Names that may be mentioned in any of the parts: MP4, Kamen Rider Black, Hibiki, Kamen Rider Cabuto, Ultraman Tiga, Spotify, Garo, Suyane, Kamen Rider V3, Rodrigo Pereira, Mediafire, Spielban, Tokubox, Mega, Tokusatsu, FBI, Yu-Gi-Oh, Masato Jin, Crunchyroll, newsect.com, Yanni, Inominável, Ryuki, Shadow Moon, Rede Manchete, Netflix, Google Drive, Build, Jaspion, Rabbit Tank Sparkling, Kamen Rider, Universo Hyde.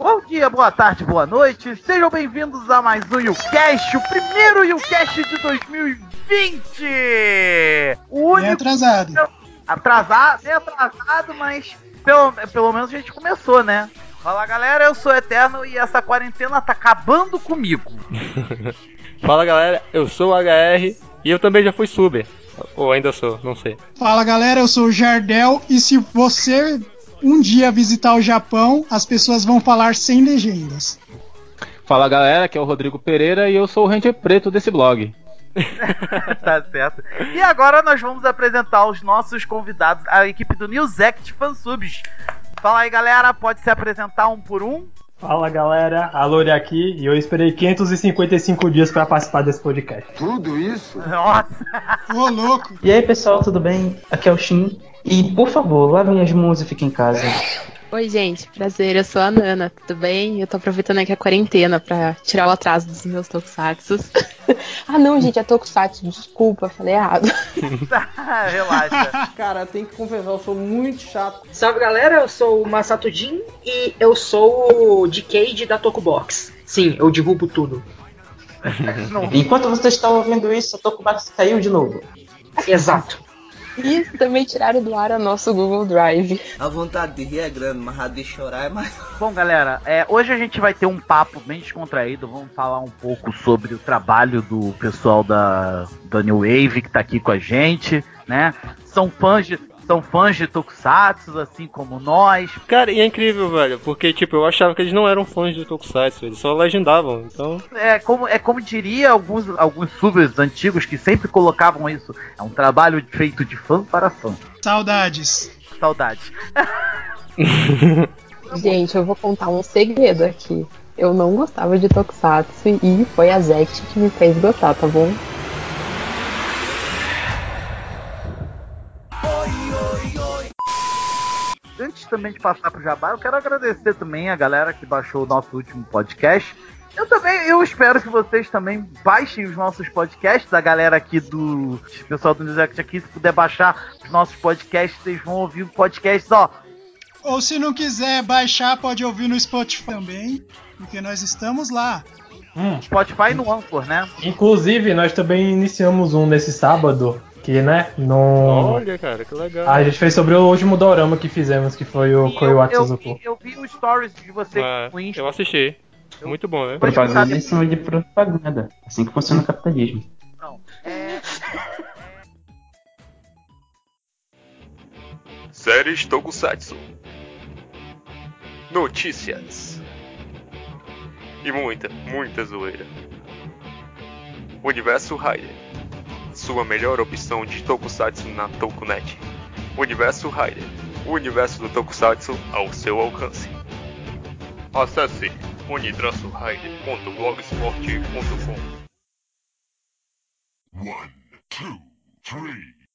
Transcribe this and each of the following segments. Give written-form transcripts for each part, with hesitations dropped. Bom dia, boa tarde, boa noite. Sejam bem-vindos a mais um YouCast, o primeiro YouCast de 2020. O único... Atrasado, mas pelo menos a gente começou, né? Fala, galera, eu sou o Eterno e essa quarentena tá acabando comigo. Fala, galera, eu sou o HR e eu também já fui suber. Ou ainda sou, não sei. Fala, galera, eu sou o Jardel e se você um dia visitar o Japão, as pessoas vão falar sem legendas. Fala, galera, aqui é o Rodrigo Pereira e eu sou o Ranger Preto desse blog. Tá certo. E agora nós vamos apresentar os nossos convidados, a equipe do NewSect Fansubs. Fala aí, galera, pode se apresentar um por um? Fala, galera, a Lore aqui e eu esperei 555 dias pra participar desse podcast. Tudo isso? Nossa! Ô, louco! E aí, pessoal, tudo bem? Aqui é o Shin e, por favor, lavem as mãos e fiquem em casa. Oi, gente, prazer, eu sou a Nana, tudo bem? Eu tô aproveitando aqui a quarentena pra tirar o atraso dos meus tokusatsu. Ah, não, gente, é tokusatsu, desculpa, falei errado. Tá, relaxa. Cara, eu tenho que confessar, eu sou muito chato. Salve, galera, eu sou o Masato Jin e eu sou o Decade da Tokubox. Sim, eu derrubo tudo. Enquanto vocês estão ouvindo isso, a Tokubox caiu de novo. Exato. E também tiraram do ar o nosso Google Drive. A vontade de rir é grande, mas a de chorar é mais... Bom, galera, hoje a gente vai ter um papo bem descontraído. Vamos falar um pouco sobre o trabalho do pessoal da New Wave que tá aqui com a gente, né? São fãs de Tokusatsu, assim como nós. Cara, e é incrível, velho, porque, tipo, eu achava que eles não eram fãs de Tokusatsu, eles só legendavam, então... É como diria alguns subs antigos que sempre colocavam isso, é um trabalho feito de fã para fã. Saudades. Gente, eu vou contar um segredo aqui. Eu não gostava de Tokusatsu e foi a Zect que me fez gostar, tá bom? Antes também de passar pro Jabá, eu quero agradecer também a galera que baixou o nosso último podcast. Eu espero que vocês também baixem os nossos podcasts, a galera aqui do pessoal do NewsEct aqui, se puder baixar os nossos podcasts, vocês vão ouvir o podcast, ó. Ou se não quiser baixar, pode ouvir no Spotify também, porque nós estamos lá. Spotify no Anchor, né? Inclusive, nós também iniciamos um nesse sábado. Que, né? No... Olha, cara, que legal. A gente fez sobre o último dorama que fizemos, que foi o Koi wa Tsuzuku. Eu vi os stories de você no Insta. Eu assisti. Muito bom, né? Propaganda é sinônimo de propaganda. Assim que funciona o capitalismo. Não. Séries Tokusatsu. Notícias. E muita, muita zoeira. Universo Hyde. Sua melhor opção de Tokusatsu na Tokunet. Universo Hyde. O universo do Tokusatsu ao seu alcance. Acesse unihider2@blogsport.com. 1, 2, 3.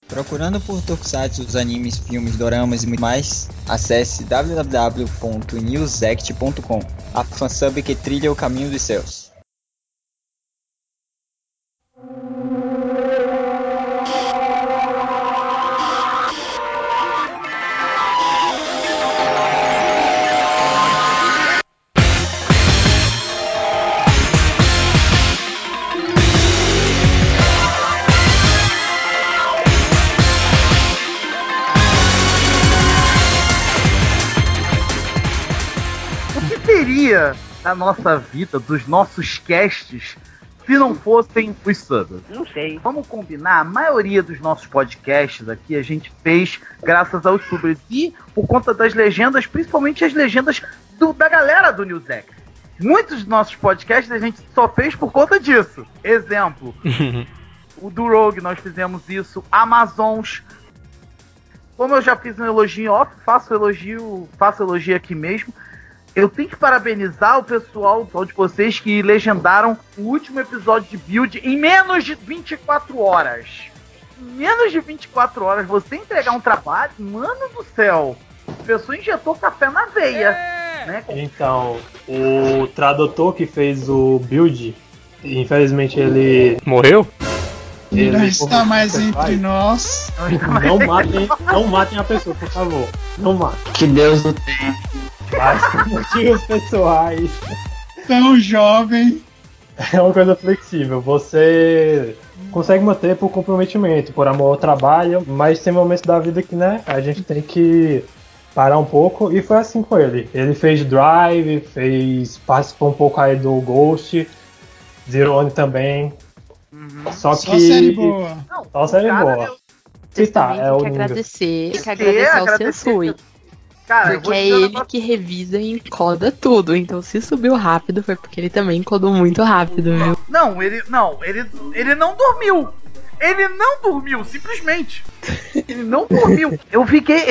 Procurando por Tokusatsu, os animes, filmes, doramas e muito mais, acesse www.newsect.com. A fansub que trilha o caminho dos céus. A nossa vida, dos nossos casts, se não fossem os subs? Não sei. Vamos combinar, a maioria dos nossos podcasts aqui a gente fez graças aos subs e por conta das legendas, principalmente as legendas da galera do NewsEx. Muitos dos nossos podcasts a gente só fez por conta disso. Exemplo, o do Rogue, nós fizemos isso, Amazons. Como eu já fiz um elogio off, faço elogio aqui mesmo. Eu tenho que parabenizar o pessoal de vocês que legendaram o último episódio de Build em menos de 24 horas. Em menos de 24 horas, você entregar um trabalho, mano do céu, a pessoa injetou café na veia. né? Então, o tradutor que fez o Build, infelizmente ele morreu. Ele não está mais entre nós. Não matem a pessoa, por favor. Não matem. Que Deus o tenha. Mas por motivos pessoais. Tão jovem. É uma coisa flexível. Você consegue manter por comprometimento, por amor ao trabalho, mas tem momentos da vida que, né, a gente tem que parar um pouco. E foi assim com ele. Ele fez Drive, participou um pouco aí do Ghost, Zero One também. Uhum. Só série boa. Não, só série boa. Vocês também tem que agradecer. Tem que agradecer ao Sensui. Cara, porque é ele que revisa e encoda tudo. Então se subiu rápido foi porque ele também encodou muito rápido, viu? Ele não dormiu. Ele não dormiu, simplesmente. Ele não dormiu. Eu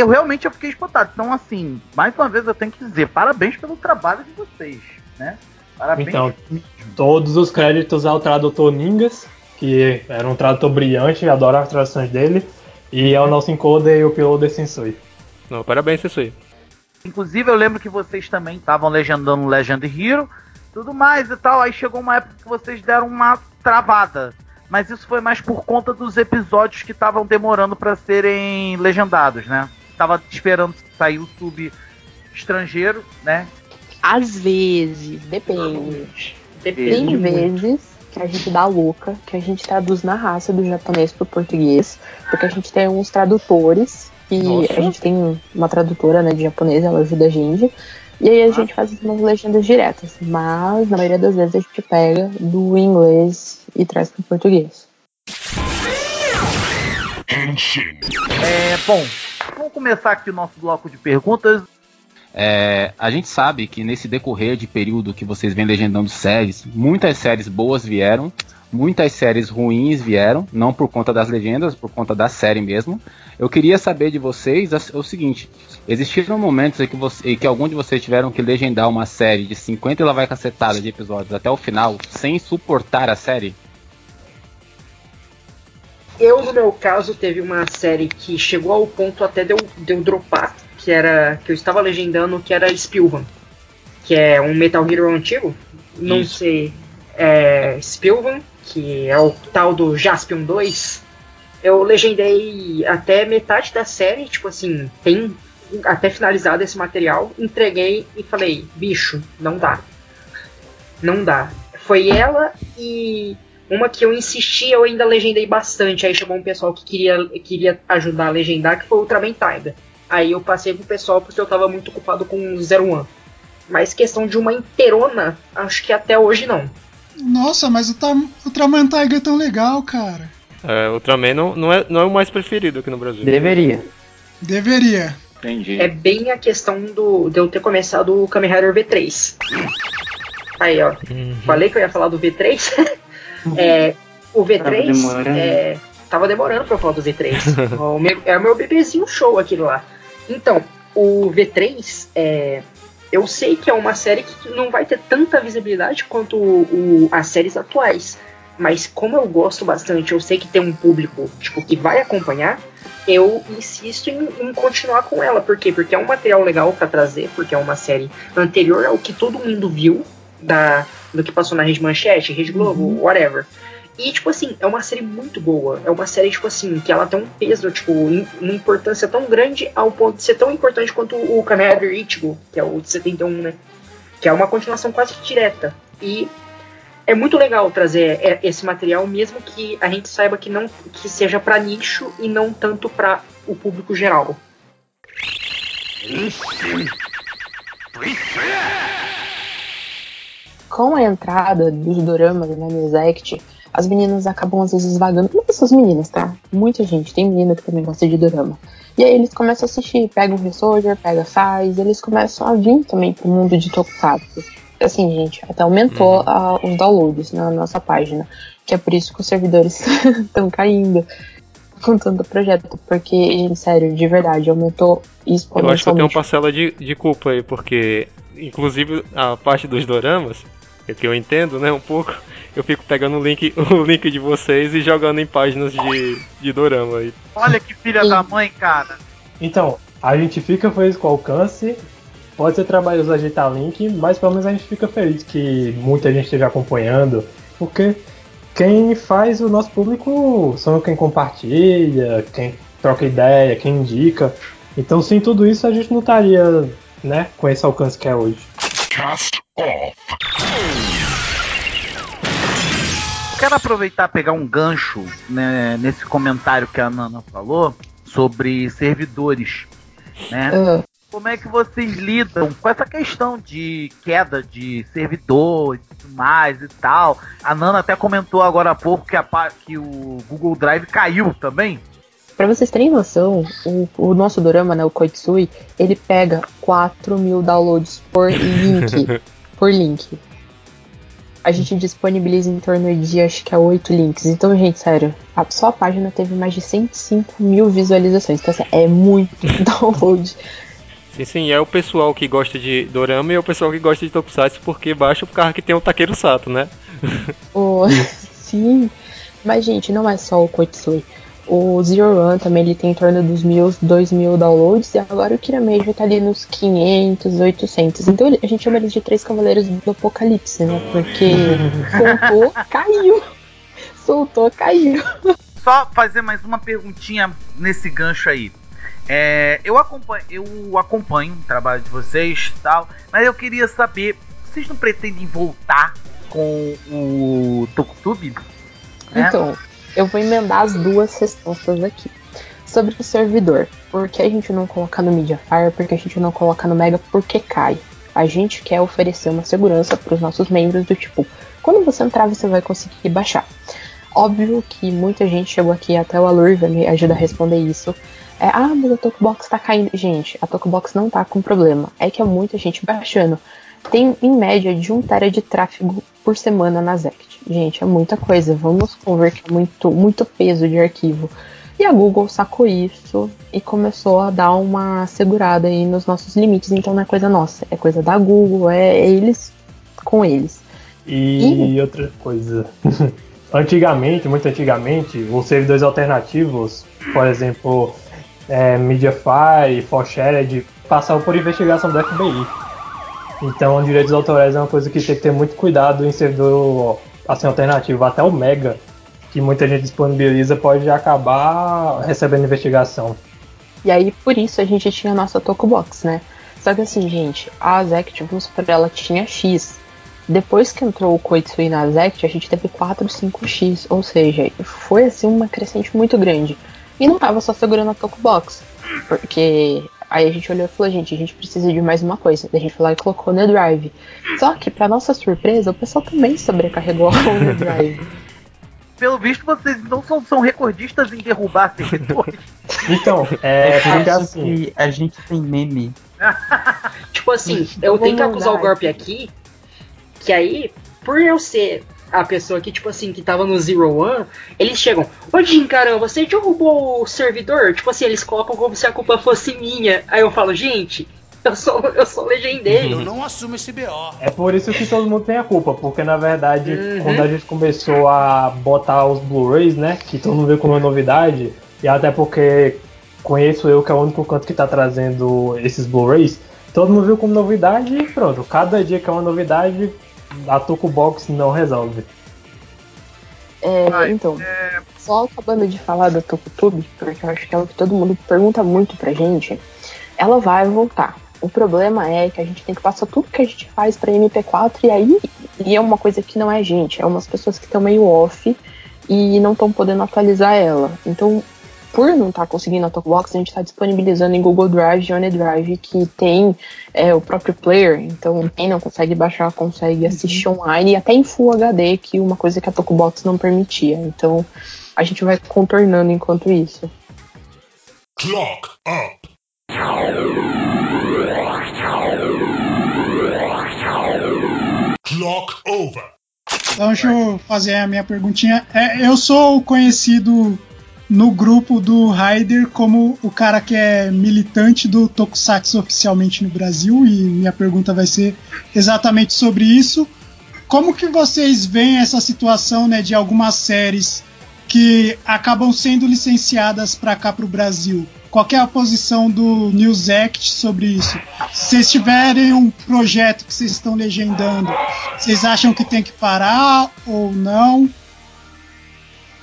realmente fiquei espantado. Então assim, mais uma vez eu tenho que dizer, parabéns pelo trabalho de vocês, né? Parabéns. Então, todos os créditos ao tradutor Ningas, que era um tradutor brilhante, adoro as traduções dele. E é o nosso encoder e o piloto de Sensui. Não, parabéns, Sensui. Inclusive, eu lembro que vocês também estavam legendando Legend Hero, tudo mais e tal. Aí chegou uma época que vocês deram uma travada. Mas isso foi mais por conta dos episódios que estavam demorando para serem legendados, né? Tava esperando sair o sub estrangeiro, né? Às vezes, depende. Tem vezes que a gente dá louca, que a gente traduz na raça do japonês pro português, porque a gente tem uns tradutores. E nossa. A gente tem uma tradutora, né, de japonês, ela ajuda a gente. E aí a gente faz umas legendas diretas. Mas, na maioria das vezes, a gente pega do inglês e traz pro português. Bom, vamos começar aqui o nosso bloco de perguntas. A gente sabe que nesse decorrer de período que vocês vêm legendando séries, muitas séries boas vieram. Muitas séries ruins vieram, não por conta das legendas, por conta da série mesmo. Eu queria saber de vocês o seguinte: existiram momentos em que algum de vocês tiveram que legendar uma série de 50 e lá vai cacetada de episódios até o final, sem suportar a série? Eu, no meu caso, teve uma série que chegou ao ponto até de eu dropar, que eu estava legendando, que era Spielban, que é um Metal Hero antigo, não isso. Sei, Spielban, que é o tal do Jaspion 2, eu legendei até metade da série, tipo assim, tem até finalizado esse material, entreguei e falei, bicho, não dá. Foi ela e uma que eu insisti, eu ainda legendei bastante, aí chegou um pessoal que queria ajudar a legendar, que foi o Ultraman Tiga. Aí eu passei pro pessoal porque eu tava muito ocupado com o Zero One. Mas questão de uma inteirona, acho que até hoje não. Nossa, mas o Ultraman Tiga é tão legal, cara. O Ultraman não é o mais preferido aqui no Brasil. Deveria. Entendi. É bem a questão de eu ter começado o Kamen Rider V3. Aí, ó. Uhum. Falei que eu ia falar do V3. O V3... Tava demorando pra eu falar do V3. É o meu bebezinho show aquilo lá. Então, o V3... Eu sei que é uma série que não vai ter tanta visibilidade quanto as séries atuais. Mas como eu gosto bastante, eu sei que tem um público que vai acompanhar, eu insisto em continuar com ela. Por quê? Porque é um material legal pra trazer, porque é uma série anterior ao que todo mundo viu, do que passou na Rede Manchete, Rede Globo, whatever. E, é uma série muito boa. É uma série, que ela tem um peso, uma importância tão grande ao ponto de ser tão importante quanto o Kamen Rider Ichigo, que é o de 71, né? Que é uma continuação quase direta. E é muito legal trazer esse material, mesmo que a gente saiba que, não, que seja pra nicho e não tanto pra o público geral. Com a entrada dos doramas na NewSect, as meninas acabam às vezes vagando, não essas meninas, tá? Muita gente, tem menina que também gosta de dorama. E aí eles começam a assistir, pegam o Resolver, pegam a Sais, eles começam a vir também pro mundo de Tokusatsu. Assim, gente, até aumentou os downloads na nossa página, que é por isso que os servidores estão caindo com tanto projeto, porque, gente, sério, de verdade, aumentou exponencialmente. Eu acho que eu tenho uma parcela de culpa aí, porque, inclusive, a parte dos doramas, que eu entendo, né, um pouco, eu fico pegando o link de vocês e jogando em páginas de dorama aí. Olha que filha da mãe, cara. Então, a gente fica feliz com o alcance Pode ser trabalhoso ajeitar link, mas pelo menos a gente fica feliz que muita gente esteja acompanhando, porque quem faz o nosso público são quem compartilha, quem troca ideia, quem indica. Então, sem tudo isso, a gente não estaria, né, com esse alcance que é hoje. Cast off. Quero aproveitar e pegar um gancho, né, nesse comentário que a Nana falou sobre servidores, né? Como é que vocês lidam com essa questão de queda de servidor e tudo mais e tal? A Nana até comentou agora há pouco que o Google Drive caiu também. Pra vocês terem noção, o nosso dorama, né, o Koitsui, ele pega 4.000 downloads por link. Por link. A gente disponibiliza em torno de, acho que é 8 links. Então, gente, sério, só a página teve mais de 105.000 visualizações. Então, assim, é muito download. Sim, é o pessoal que gosta de dorama e é o pessoal que gosta de Tokusatsu, porque baixa o carro que tem o Takeru Sato, né? Oh, sim, mas gente, não é só o Koitsui. O Zero One também ele tem em torno dos 2.000 downloads, e agora o Kiramei já tá ali nos 500, 800. Então a gente chama eles de Três Cavaleiros do Apocalipse, né? Porque soltou, caiu. Soltou, caiu. Só fazer mais uma perguntinha nesse gancho aí. Eu acompanho o trabalho de vocês e tal, mas eu queria saber, vocês não pretendem voltar com o TokuTube? Né? Então, eu vou emendar as duas respostas aqui. Sobre o servidor, por que a gente não coloca no Mediafire, por que a gente não coloca no Mega, porque cai. A gente quer oferecer uma segurança para os nossos membros do tipo, quando você entrar você vai conseguir baixar. Óbvio que muita gente chegou aqui, até o Alur vai me ajudar a responder isso. Mas a Tokubox tá caindo. Gente, a Tokubox não tá com problema. É que é muita gente baixando. Tem, em média, de 1 tera de tráfego por semana na Zect. Gente, é muita coisa. Vamos converter muito, muito peso de arquivo. E a Google sacou isso e começou a dar uma segurada aí nos nossos limites. Então não é coisa nossa. É coisa da Google, é eles com eles. E outra coisa... Antigamente, muito antigamente, os servidores alternativos, por exemplo... Mediafire, ForShared, passaram por investigação do FBI. Então, direitos autorais é uma coisa que tem que ter muito cuidado em servidor assim, alternativo. Até o Mega, que muita gente disponibiliza, pode acabar recebendo investigação. E aí, por isso, a gente tinha a nossa Tokubox, né? Só que assim, gente, a Zect, vamos supor, ela tinha X. Depois que entrou o Koitsui na Zect, a gente teve 4, 5X. Ou seja, foi assim uma crescente muito grande. E não tava só segurando a Tokubox, porque aí a gente olhou e falou, gente, a gente precisa de mais uma coisa. Daí a gente foi lá e colocou no Drive. Só que, pra nossa surpresa, o pessoal também sobrecarregou o New Drive. Pelo visto, vocês não são recordistas em derrubar servidores. Então, porque assim... que a gente tem meme. Tipo assim, eu tento acusar o golpe aqui, que aí, por eu ser... a pessoa que, tipo assim, que tava no Zero One, eles chegam, ô Jim, caramba, você derrubou o servidor? Tipo assim, eles colocam como se a culpa fosse minha. Aí eu falo, gente, eu sou legendeiro. Eu não assumo esse B.O. É por isso que todo mundo tem a culpa, porque na verdade, quando a gente começou a botar os Blu-rays, né, que todo mundo vê como uma novidade, e até porque conheço eu que é o único canto que tá trazendo esses Blu-rays, todo mundo viu como novidade e pronto, cada dia que é uma novidade... A Tokubox não resolve. Só acabando de falar da TokuTube, porque eu acho que é o que todo mundo pergunta muito pra gente, ela vai voltar. O problema é que a gente tem que passar tudo que a gente faz pra MP4 e é uma coisa que não é gente, é umas pessoas que estão meio off e não estão podendo atualizar ela. Então, por não estar conseguindo a Tokubox, a gente está disponibilizando em Google Drive, OneDrive, que tem o próprio player. Então, quem não consegue baixar, consegue assistir online. E até em Full HD, que é uma coisa que a Tokubox não permitia. Então, a gente vai contornando enquanto isso. Clock up. Clock over. Então, deixa eu fazer a minha perguntinha. Eu sou conhecido... no grupo do Raider como o cara que é militante do Tokusatsu oficialmente no Brasil, e minha pergunta vai ser exatamente sobre isso. Como que vocês veem essa situação, né, de algumas séries que acabam sendo licenciadas para cá, para o Brasil. Qual é a posição do NewSect sobre isso? Se vocês tiverem um projeto que vocês estão legendando, vocês acham que tem que parar ou não?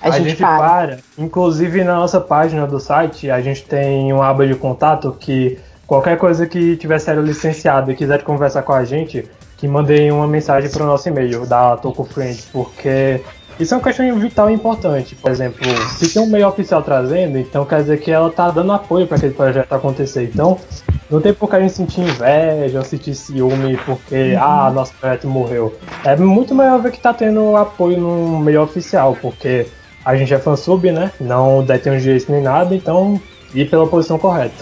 A gente para. Inclusive, na nossa página do site, a gente tem uma aba de contato que qualquer coisa que tiver série licenciada e quiser conversar com a gente, que mandem uma mensagem para o nosso e-mail da TokuFriend, porque... isso é uma questão vital e importante. Por exemplo, se tem um meio oficial trazendo, então quer dizer que ela tá dando apoio para aquele projeto acontecer. Então, não tem por que a gente sentir inveja, sentir ciúme porque, nosso projeto morreu. É muito melhor ver que tá tendo apoio no meio oficial, porque a gente é fansub, né? Não detém os direitos nem nada, então ir pela posição correta.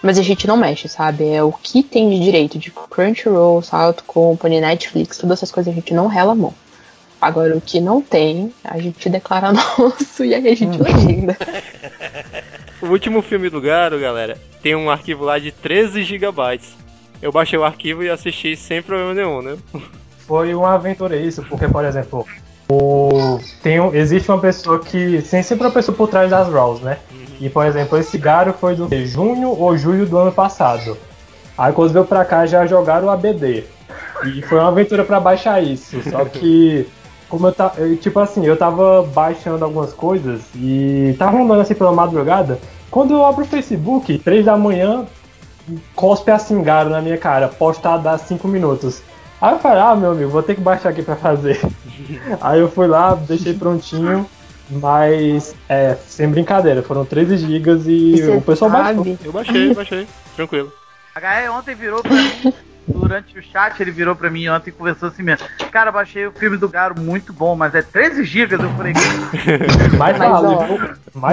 Mas a gente não mexe, sabe? É o que tem de direito de Crunchyroll, Salt Company, Netflix, todas essas coisas a gente não rela a mão. Agora, o que não tem, a gente declara nosso e aí a gente legenda. O último filme do Garo, galera, tem um arquivo lá de 13 GB. Eu baixei o arquivo e assisti sem problema nenhum, né? Foi uma aventura isso, porque, por exemplo, existe uma pessoa que... tem sempre uma pessoa por trás das RAWs, né? E, por exemplo, esse Garo foi do junho ou julho do ano passado. Aí, quando veio pra cá, já jogaram o ABD. E foi uma aventura pra baixar isso, só que... como eu tava baixando algumas coisas e tava andando assim pela madrugada. Quando eu abro o Facebook, 3 da manhã, cospe assim Garo na minha cara, postada há 5 minutos. Aí eu falei, meu amigo, vou ter que baixar aqui pra fazer. Aí eu fui lá, deixei prontinho, mas sem brincadeira, foram 13 GB e o pessoal baixou. Eu baixei, tranquilo. HE ontem virou pra mim. Durante o chat, ele virou pra mim ontem e conversou assim mesmo. Cara, baixei o filme do Garo, muito bom, mas é 13 GB, eu falei.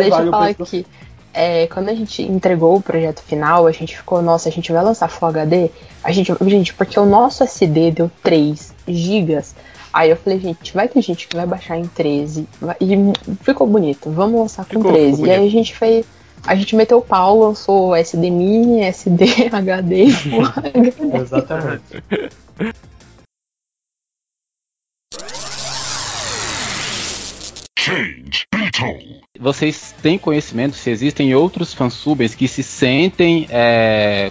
Deixa eu falar aqui. Quando a gente entregou o projeto final, a gente ficou, nossa, a gente vai lançar Full HD? Gente, porque o nosso SD deu 3 GB. Aí eu falei, gente, vai ter gente que vai baixar em 13. E ficou bonito, vamos lançar com 13. E aí a gente fez... a gente meteu o pau, lançou SD Mini, SD, HD e Full HD. Exatamente. Vocês têm conhecimento se existem outros fansubers que se sentem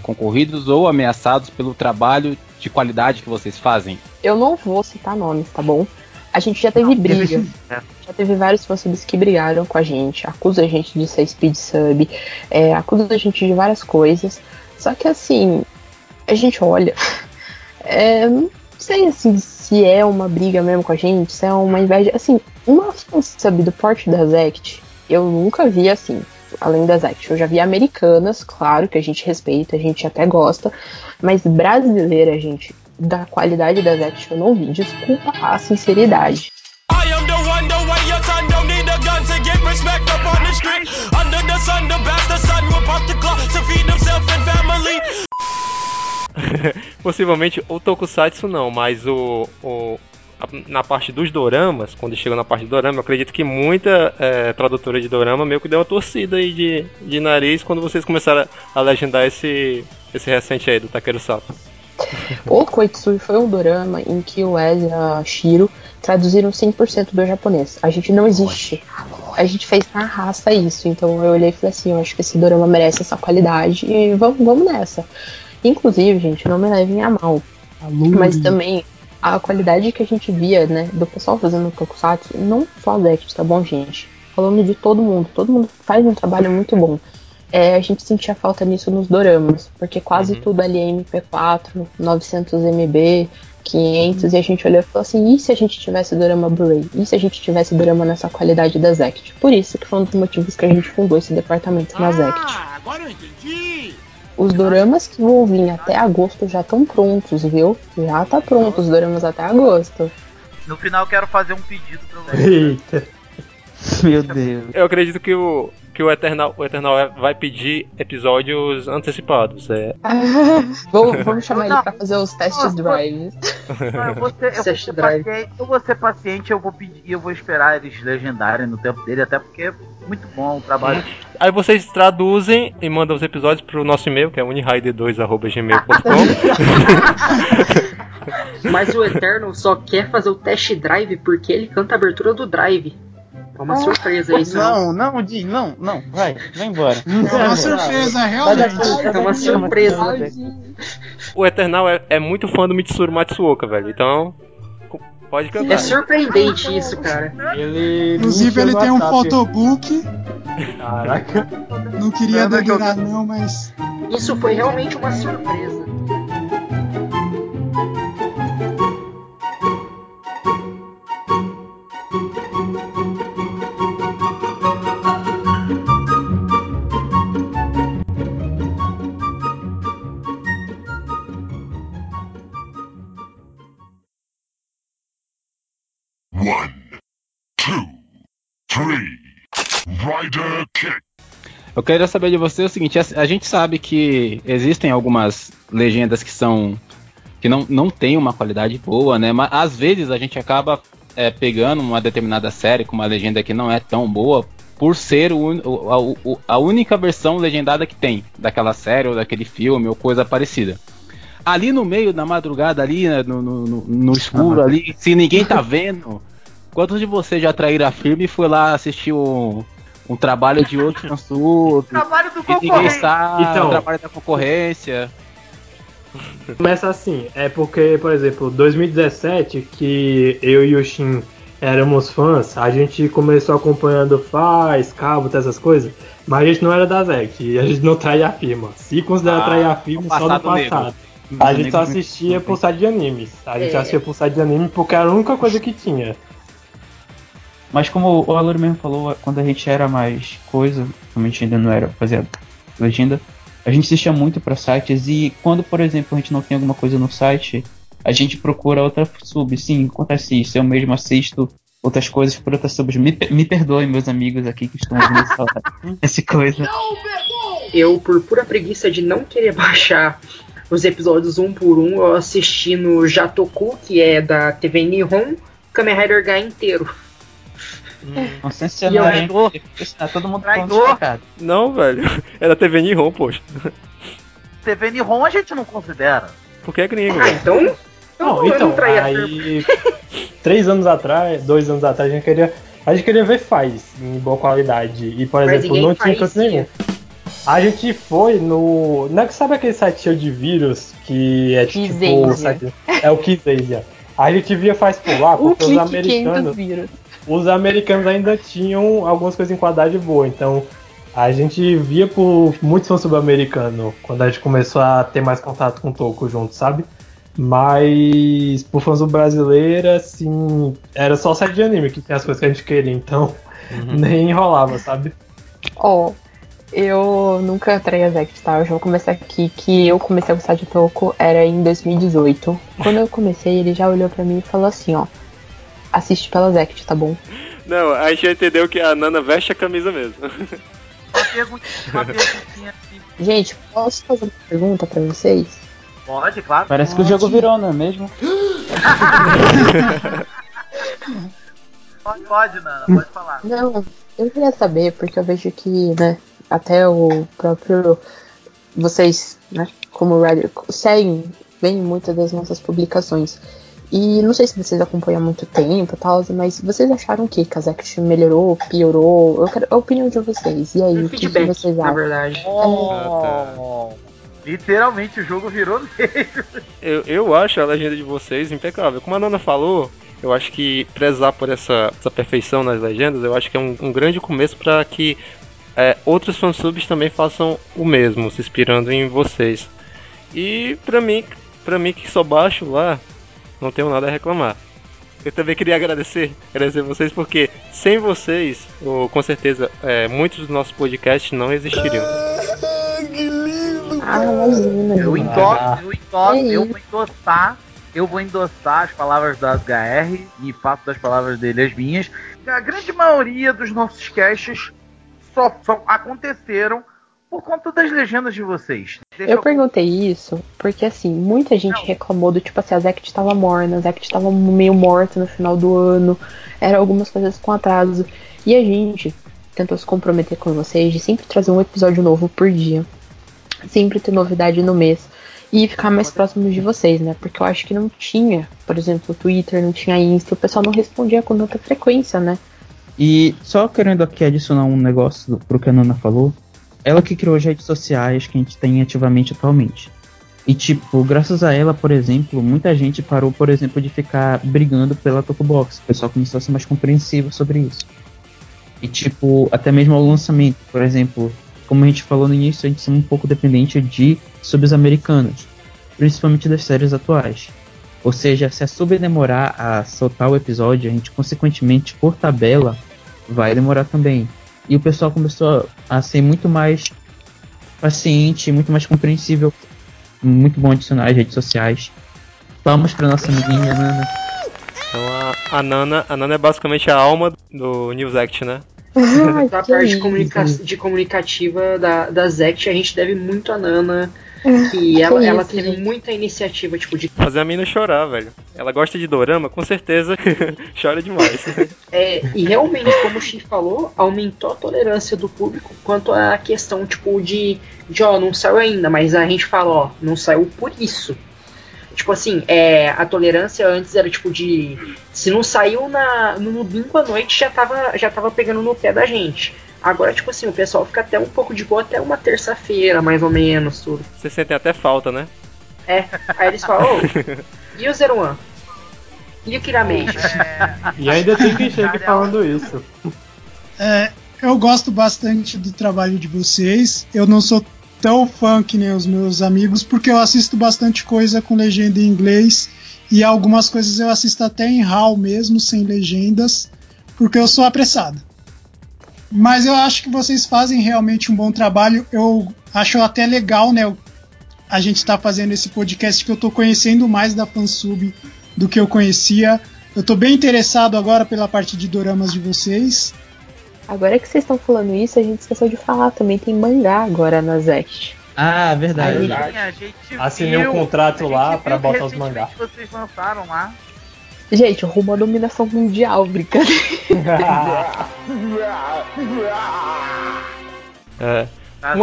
concorridos ou ameaçados pelo trabalho de qualidade que vocês fazem? Eu não vou citar nomes, tá bom? A gente já teve briga, já teve vários fansubs que brigaram com a gente, acusam a gente de ser speed sub, acusam a gente de várias coisas, só que assim, a gente olha, não sei assim, se é uma briga mesmo com a gente, se é uma inveja, assim, uma fansub do porte da Zect, eu nunca vi assim, além da Zect, eu já vi americanas, claro que a gente respeita, a gente até gosta, mas brasileira, gente... da qualidade da Zect eu não vi, desculpa a sinceridade. Possivelmente o Tokusatsu não, mas na parte dos doramas, quando chega na parte do dorama, eu acredito que muita tradutora de dorama meio que deu uma torcida aí de nariz quando vocês começaram a legendar esse recente aí do Takeru Sato. O Koitsui foi um dorama em que o Ez e a Shiro traduziram 100% do japonês. A gente não existe. A gente fez na raça isso. Então eu olhei e falei assim, eu acho que esse dorama merece essa qualidade e vamos nessa. Inclusive, gente, não me levem a mal. Mas também a qualidade que a gente via, né, do pessoal fazendo o Tokusatsu, não só a Zect, tá bom, gente? Falando de todo mundo faz um trabalho muito bom. A gente sentia falta nisso nos doramas, porque quase tudo ali é MP4, 900MB, 500, e a gente olhou e falou assim, e se a gente tivesse dorama Blu-ray? E se a gente tivesse dorama nessa qualidade da Zect? Por isso que foi um dos motivos que a gente fundou esse departamento na Zect. Agora eu entendi! Os doramas que vão vir até agosto já estão prontos, viu? Já tá pronto os doramas até agosto. No final quero fazer um pedido pra vocês. Eita! Meu Deus! Eu acredito que o Eternal vai pedir episódios antecipados. Vamos chamar ele pra fazer os test drives. Eu vou ser paciente, eu vou pedir, eu vou esperar eles legendarem no tempo dele, até porque é muito bom o trabalho. Aí vocês traduzem e mandam os episódios pro nosso e-mail, que é unihider2@gmail.com. Mas o Eternal só quer fazer o test drive porque ele canta a abertura do Drive. É uma surpresa isso. Não, vai embora. É uma surpresa, realmente. É uma surpresa. O Eternal é muito fã do Mitsuru Matsuoka, velho. Então, pode cantar. É surpreendente isso, cara. Inclusive, ele tem um photobook. Caraca. Não queria delirar, não, mas... Isso foi realmente uma surpresa. Eu quero saber de você o seguinte: a gente sabe que existem algumas legendas que não tem uma qualidade boa, né? Mas às vezes a gente acaba pegando uma determinada série com uma legenda que não é tão boa por ser a única versão legendada que tem daquela série ou daquele filme ou coisa parecida. Ali no meio da madrugada, ali no escuro, ali, se ninguém tá vendo, quantos de vocês já traíram a firme e foi lá assistir um trabalho de outro consultor? Trabalho do concorrente. Então, o trabalho da concorrência. Começa assim, é porque, por exemplo, 2017, que eu e o Shin éramos fãs, a gente começou acompanhando Faz, Cabuto, essas coisas, mas a gente não era da ZEC, a gente não traía a firma. Se considera trair a firma, só no passado. A gente só assistia por site de animes. A gente assistia por site de anime porque era a única coisa que tinha. Mas como o Alor mesmo falou, quando a gente era mais coisa, como a gente ainda não era, fazia legenda, a gente assistia muito para sites, e quando, por exemplo, a gente não tem alguma coisa no site, a gente procura outra sub. Sim, acontece isso. Eu mesmo assisto outras coisas por outras subs. Me perdoem, meus amigos aqui que estão ouvindo essa coisa. Eu, por pura preguiça de não querer baixar os episódios um por um, eu assisti no Jatoku, que é da TV Nihon, Kamen Rider Ga inteiro. Todo mundo traidor. Não, velho. Era TV Nihon, poxa. TV Nihon a gente não considera. Porque é gringo. Ah, então? Então aí, 2 anos atrás, a gente queria ver Faz em boa qualidade. E, por exemplo, não tinha canto nenhum. A gente foi no... Não é que sabe aquele site cheio de vírus que é Kizze. É o Kizze. A gente via Faz por lá, porque os americanos... Os americanos ainda tinham algumas coisas em qualidade boa, então a gente via por muitos fãs sub-americanos quando a gente começou a ter mais contato com o Toco junto, sabe? Mas por fãs brasileira, assim, era só o site de anime que tinha as coisas que a gente queria, então nem enrolava, sabe? Eu nunca traí a Zect, tá? Eu já vou começar aqui, que eu comecei a gostar de Toco era em 2018. Quando eu comecei, ele já olhou pra mim e falou assim, ó: assiste pela Zect, tá bom? Não, a gente já entendeu que a Nana veste a camisa mesmo. Uma perguntinha assim. Gente, posso fazer uma pergunta pra vocês? Pode, claro. Parece que o jogo virou, não é mesmo? Pode, Nana, pode falar. Não, eu queria saber, porque eu vejo que, né, até o próprio... Vocês, né, como Rider, seguem, veem muitas das nossas publicações. E não sei se vocês acompanham há muito tempo e tal, mas vocês acharam que a Zect melhorou, piorou? Eu quero a opinião de vocês. E aí, o que vocês acham? Na verdade. Literalmente o jogo virou negro. Eu acho a legenda de vocês impecável. Como a Nana falou, eu acho que prezar por essa perfeição nas legendas, eu acho que é um grande começo para que outros fansubs também façam o mesmo, se inspirando em vocês. E pra mim que só baixo lá, não tenho nada a reclamar. Eu também queria agradecer vocês, porque sem vocês, com certeza, muitos dos nossos podcasts não existiriam. Que lindo! Imagina. Eu vou endossar as palavras do HR e faço das palavras dele as minhas. A grande maioria dos nossos casts só aconteceram por conta das legendas de vocês. Eu perguntei isso porque, assim, muita gente reclamou do tipo assim, a Zect tava morna, a Zect tava meio morta no final do ano, eram algumas coisas com atraso, e a gente tentou se comprometer com vocês de sempre trazer um episódio novo por dia, sempre ter novidade no mês, e ficar mais próximo de vocês, né? Porque eu acho que não tinha, por exemplo, o Twitter, não tinha Insta, o pessoal não respondia com tanta frequência, né? E só querendo aqui adicionar um negócio pro que a Nana falou, ela que criou as redes sociais que a gente tem ativamente atualmente. E tipo, graças a ela, por exemplo, muita gente parou, por exemplo, de ficar brigando pela Tokubox. O pessoal começou a ser mais compreensivo sobre isso. E tipo, até mesmo ao lançamento, por exemplo, como a gente falou no início, a gente é um pouco dependente de subs americanos, principalmente das séries atuais. Ou seja, se a sub demorar a soltar o episódio, a gente consequentemente, por tabela, vai demorar também. E o pessoal começou a ser muito mais paciente, muito mais compreensível. Muito bom adicionar as redes sociais. Palmas pra nossa amiguinha Nana. Então a Nana é basicamente a alma do NewsAct, né? Ai, da parte comunicativa da Zect, a gente deve muito a Nana. Que ela teve muita iniciativa, tipo, de fazer a mina chorar, velho. Ela gosta de dorama, com certeza chora demais. E realmente, como o Shin falou, aumentou a tolerância do público quanto à questão, tipo, de ó, não saiu ainda, mas a gente fala, ó, não saiu por isso. Tipo assim, a tolerância antes era tipo de... Se não saiu no domingo à noite, já tava pegando no pé da gente. Agora, tipo assim, o pessoal fica até um pouco de boa até uma terça-feira, mais ou menos, tudo. Vocês sentem até falta, né? Aí eles falam, e o Zero One? E o Kiramente? E ainda tem quem chegue falando isso. Eu gosto bastante do trabalho de vocês. Eu não sou tão fã que nem os meus amigos, porque eu assisto bastante coisa com legenda em inglês, e algumas coisas eu assisto até em RAW mesmo, sem legendas, porque eu sou apressado. Mas eu acho que vocês fazem realmente um bom trabalho. Eu acho até legal, né, a gente tá fazendo esse podcast, que eu tô conhecendo mais da fansub do que eu conhecia. Eu tô bem interessado agora pela parte de doramas de vocês. Agora que vocês estão falando isso, a gente esqueceu de falar. Também tem mangá agora na Zest. Ah, verdade. Assinei um contrato lá pra botar os mangá. Vocês lançaram lá. Gente, rumo à dominação mundial, brincadeira.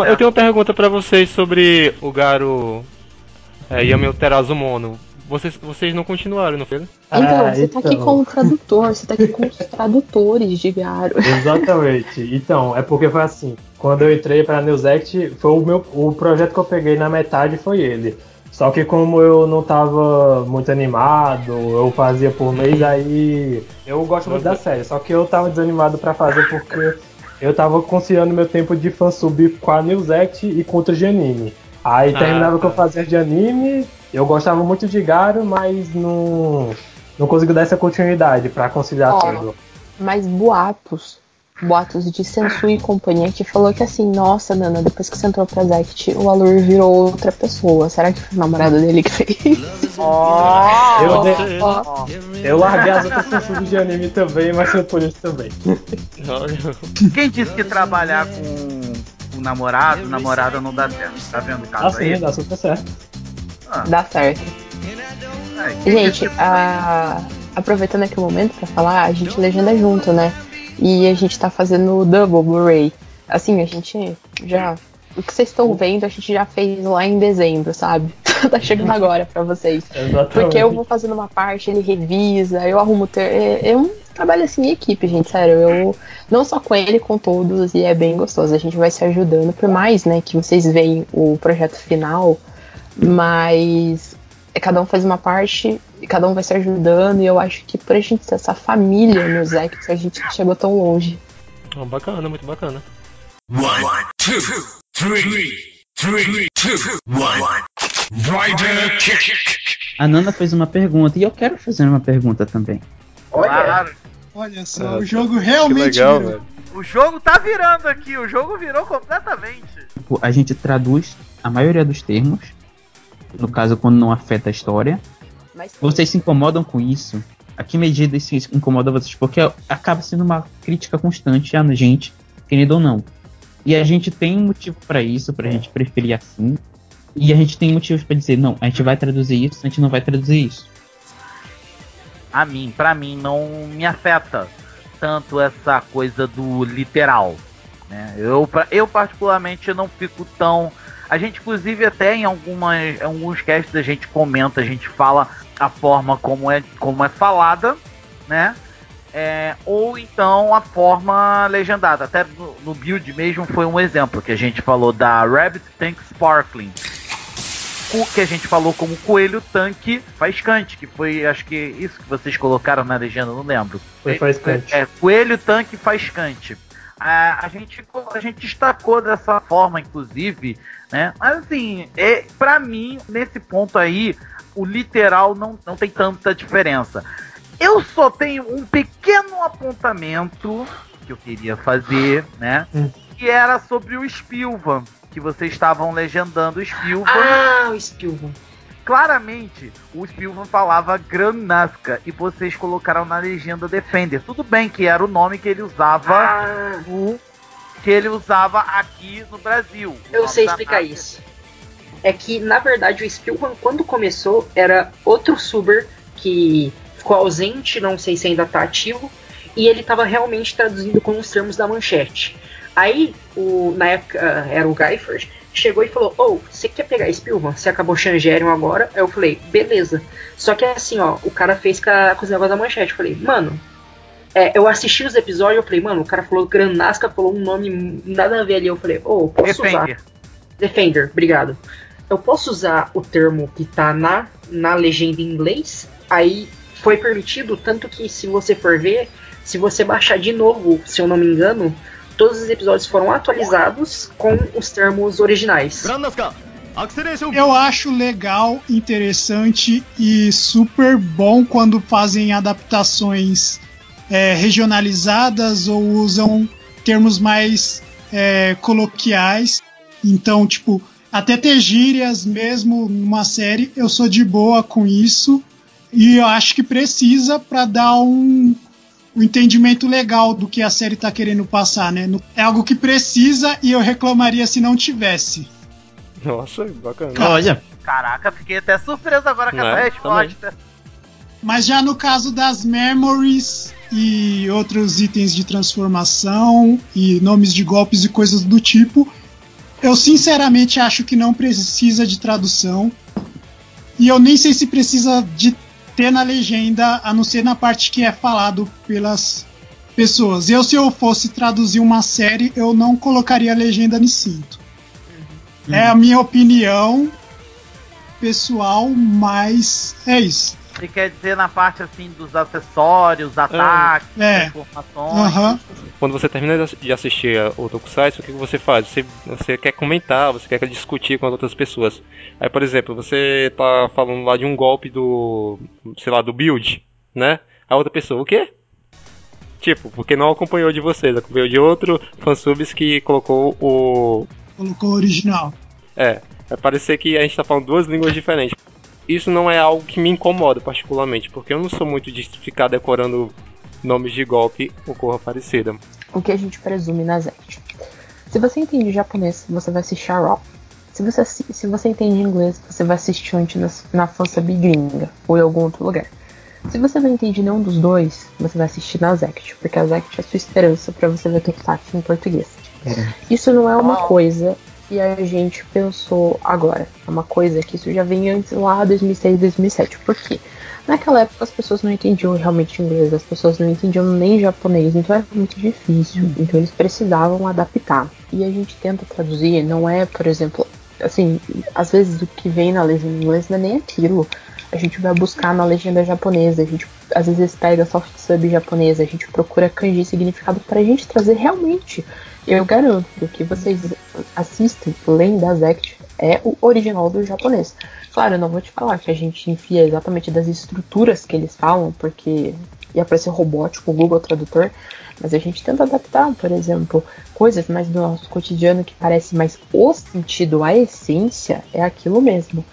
Eu tenho uma pergunta pra vocês sobre o Garo e o meu Terazumono. Vocês não continuaram, não foi? Então, você tá aqui com o tradutor, você tá aqui com os tradutores de Garo. Exatamente. Então, é porque foi assim, quando eu entrei pra NewsAct, foi o projeto que eu peguei na metade foi ele. Só que como eu não tava muito animado, eu fazia por mês, aí eu gosto muito da série. Só que eu tava desanimado pra fazer porque eu tava conciliando meu tempo de fansub com a NewsAct e contra de anime. Aí terminava que eu fazia de anime, eu gostava muito de Garo, mas não consigo dar essa continuidade pra conciliar tudo. Mas boatos de Sensui e companhia que falou que assim, nossa, Nana, depois que você entrou pra Zect, o Alur virou outra pessoa. Será que foi o namorado dele que fez? Eu larguei as outras pessoas de anime também, mas foi por isso também. Quem disse que trabalhar com o namorado, namorada não dá certo? Tá vendo o caso aí? Dá super certo. Dá certo. Gente, aproveitando aqui o momento pra falar, a gente legenda junto, né? E a gente tá fazendo o Double Blu-ray. Assim, a gente já... O que vocês estão vendo, a gente já fez lá em dezembro, sabe? Tá chegando agora pra vocês. Exatamente. Porque eu vou fazendo uma parte, ele revisa, eu arrumo... Eu trabalho assim em equipe, gente, sério. Eu não só com ele, com todos, e é bem gostoso. A gente vai se ajudando, por mais, né, que vocês veem o projeto final, mas... Cada um faz uma parte, cada um vai se ajudando, e eu acho que por a gente ter essa família no Zec, a gente chegou tão longe. Oh, bacana, muito bacana. 1, 2, 3, 3, 2, 1. Rider Kick. A Nana fez uma pergunta, e eu quero fazer uma pergunta também. Olha só, o jogo realmente legal, virou. Velho. O jogo tá virando aqui, o jogo virou completamente. A gente traduz a maioria dos termos. No caso, quando não afeta a história. Mas vocês se incomodam com isso? A que medida isso incomoda vocês? Porque acaba sendo uma crítica constante a gente, querendo ou não. E a gente tem um motivo pra isso, pra gente preferir assim. E a gente tem motivos pra dizer, não, a gente vai traduzir isso, a gente não vai traduzir isso. Pra mim, não me afeta tanto essa coisa do literal, né? Eu particularmente não fico tão... A gente, inclusive, até em alguns casts a gente comenta, a gente fala a forma como é falada, né? ou então a forma legendada. Até no build mesmo foi um exemplo que a gente falou da Rabbit Tank Sparkling, que a gente falou como coelho tanque faiscante, que foi, acho que isso que vocês colocaram na legenda, não lembro. Foi faiscante. Coelho tanque faiscante. A gente destacou dessa forma, inclusive, né? Mas assim, pra mim, nesse ponto aí, o literal não tem tanta diferença. Eu só tenho um pequeno apontamento que eu queria fazer, né? Que era sobre o Spielban, que vocês estavam legendando o Spielban. Ah, o Spielban. Claramente, o Spielban falava Granasca e vocês colocaram na legenda Defender. Tudo bem que era o nome que ele usava, que ele usava aqui no Brasil. Eu sei explicar isso. É que, na verdade, o Spielban, quando começou, era outro suber que ficou ausente, não sei se ainda está ativo, e ele estava realmente traduzindo com os termos da manchete. Aí, na época, era o Guyford, chegou e falou: você quer pegar Spielban? Você acabou Shangerium agora? Aí eu falei: beleza. Só que assim, ó, o cara fez com os negócios da manchete. Eu falei: mano, eu assisti os episódios, eu falei: mano, o cara falou Granasca, falou um nome nada a ver ali. Eu falei: posso usar? Defender, obrigado. Eu posso usar o termo que tá na legenda em inglês? Aí foi permitido, tanto que se você for ver, se você baixar de novo, se eu não me engano, todos os episódios foram atualizados com os termos originais. Eu acho legal, interessante e super bom quando fazem adaptações regionalizadas ou usam termos mais coloquiais. Então, tipo, até ter gírias mesmo numa série, eu sou de boa com isso. E eu acho que precisa para dar um entendimento legal do que a série tá querendo passar, né? É algo que precisa e eu reclamaria se não tivesse. Nossa, bacana. Olha. Caraca, fiquei até surpreso agora com essa resposta. Também. Mas já no caso das memories e outros itens de transformação e nomes de golpes e coisas do tipo, eu sinceramente acho que não precisa de tradução. E eu nem sei se precisa de ter na legenda, a não ser na parte que é falado pelas pessoas. Se eu fosse traduzir uma série, eu não colocaria a legenda no cinto. É a minha opinião pessoal, mas é isso. Você quer dizer na parte assim dos acessórios, ataques, informações? Quando você termina de assistir o Tokusatsu, o que você faz? Você quer comentar, você quer discutir com as outras pessoas. Aí, por exemplo, você tá falando lá de um golpe do build, né? A outra pessoa, o quê? Tipo, porque não acompanhou de vocês, acompanhou de outro fansubs que colocou o... Colocou o original. Vai parecer que a gente tá falando duas línguas diferentes. Isso não é algo que me incomoda particularmente, porque eu não sou muito de ficar decorando nomes de golpe ou coisa parecida. O que a gente presume na gente. Se você entende japonês, você vai assistir a Raw. Se você entende inglês, você vai assistir antes na força bigringa ou em algum outro lugar. Se você não entende nenhum dos dois, você vai assistir na Zect, porque a Zect é a sua esperança para você ver Tokusatsu em português. Isso não é uma coisa... E a gente pensou agora. É uma coisa que isso já vem antes, lá 2006, 2007. Por quê? Naquela época as pessoas não entendiam realmente inglês, as pessoas não entendiam nem japonês, então era muito difícil. Então eles precisavam adaptar. E a gente tenta traduzir, não é, por exemplo, assim, às vezes o que vem na legenda em inglês não é nem aquilo. A gente vai buscar na legenda japonesa, a gente às vezes pega soft sub japonesa, a gente procura kanji significado pra gente trazer realmente. Eu garanto que o que vocês assistem, além da Zect, é o original do japonês. Claro, eu não vou te falar que a gente enfia exatamente das estruturas que eles falam, porque ia parecer robótico o Google Tradutor, mas a gente tenta adaptar, por exemplo, coisas mais do nosso cotidiano que parece mais o sentido, a essência é aquilo mesmo.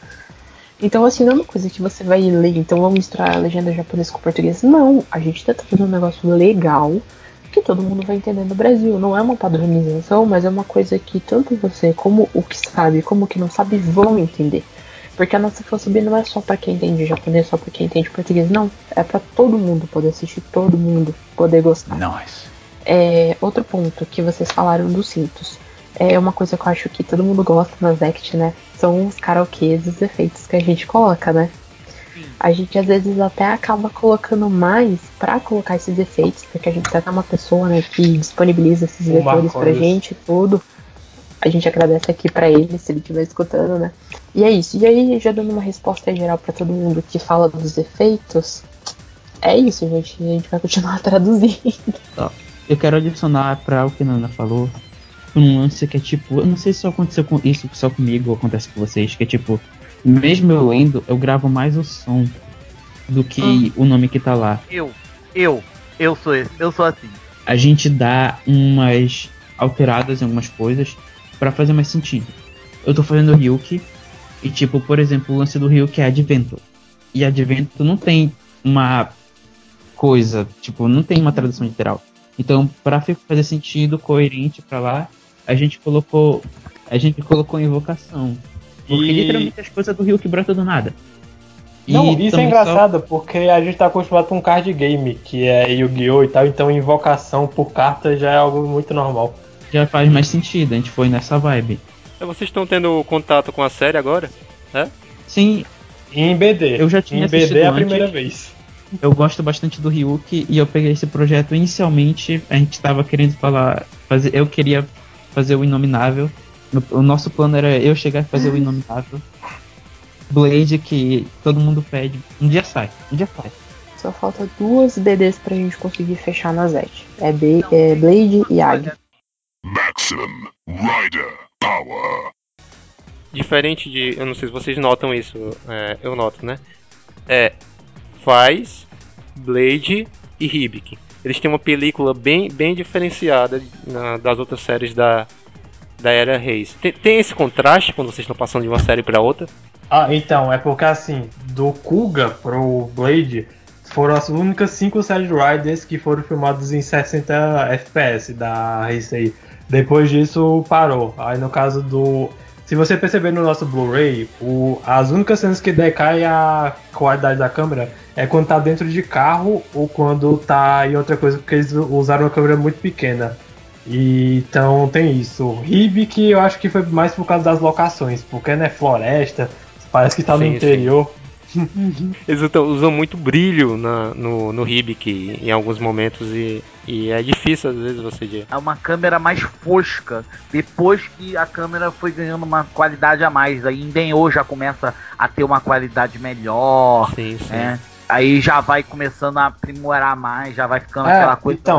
Então, assim, não é uma coisa que você vai ler, então vamos misturar a legenda japonesa com o português. Não, a gente tenta fazer um negócio legal, que todo mundo vai entender no Brasil. Não é uma padronização, mas é uma coisa que tanto você, como o que sabe, como o que não sabe, vão entender. Porque a nossa fansub não é só pra quem entende japonês, só pra quem entende português, não. É pra todo mundo poder assistir, todo mundo poder gostar. Nice. Outro ponto que vocês falaram dos cintos. É uma coisa que eu acho que todo mundo gosta na Zect, né? São os karaokês, os efeitos que a gente coloca, né? Sim. a gente às vezes até acaba colocando mais para colocar esses efeitos, porque a gente tá com uma pessoa, né, que disponibiliza esses vetores pra gente e tudo. A gente agradece aqui pra ele, se ele estiver escutando, né? E é isso. E aí, já dando uma resposta geral pra todo mundo que fala dos efeitos, é isso, gente. A gente vai continuar traduzindo. Eu quero adicionar pra o que a Nana falou, um lance que é tipo... Eu não sei se só aconteceu com isso só comigo ou acontece com vocês, que é tipo... Mesmo eu lendo, eu gravo mais o som do que o nome que tá lá. Eu sou assim. A gente dá umas alteradas em algumas coisas pra fazer mais sentido. Eu tô fazendo o Ryuki e tipo, por exemplo, o lance do Ryuki é Advento. E Advento não tem uma coisa, tipo, não tem uma tradução literal. Então, pra fazer sentido coerente pra lá, a gente colocou invocação. Porque literalmente as coisas do Ryuki brotam do nada. Não, e isso é engraçado, porque a gente tá acostumado com um card game, que é Yu-Gi-Oh! E tal, então invocação por carta já é algo muito normal. Já faz mais sentido, a gente foi nessa vibe. Vocês estão tendo contato com a série agora? É? Sim. Em BD. Eu já tinha assistido antes. Em BD é a primeira vez. Eu gosto bastante do Ryuki e eu peguei esse projeto inicialmente. A gente tava querendo eu queria fazer o Inominável. O nosso plano era eu chegar e fazer o Inominável. Blade, que todo mundo pede. Um dia sai. Só falta duas DDs pra gente conseguir fechar na Zete. É Blade e Águia. Maximum Rider Power. Diferente de... Eu não sei se vocês notam isso. Eu noto, né? Faz, Blade e Hibiki. Eles têm uma película bem, bem diferenciada das outras séries da Era Reis. Tem esse contraste quando vocês estão passando de uma série pra outra? Ah, então, é porque assim, do Kuga pro Blade, foram as únicas 5 séries Riders que foram filmadas em 60 FPS da Reis aí. Depois disso, parou. Aí no caso do... Se você perceber no nosso Blu-ray, as únicas cenas que decai a qualidade da câmera é quando tá dentro de carro ou quando tá em outra coisa, porque eles usaram uma câmera muito pequena. E, então tem isso. O Hibiki eu acho que foi mais por causa das locações, porque né, floresta, parece que tá no interior. Eles usam muito brilho no Hibiki em alguns momentos e é difícil às vezes você ver. É uma câmera mais fosca. Depois que a câmera foi ganhando uma qualidade a mais, aí embenhou, já começa a ter uma qualidade melhor. Sim. Né? Aí já vai começando a aprimorar mais, já vai ficando aquela coisa então...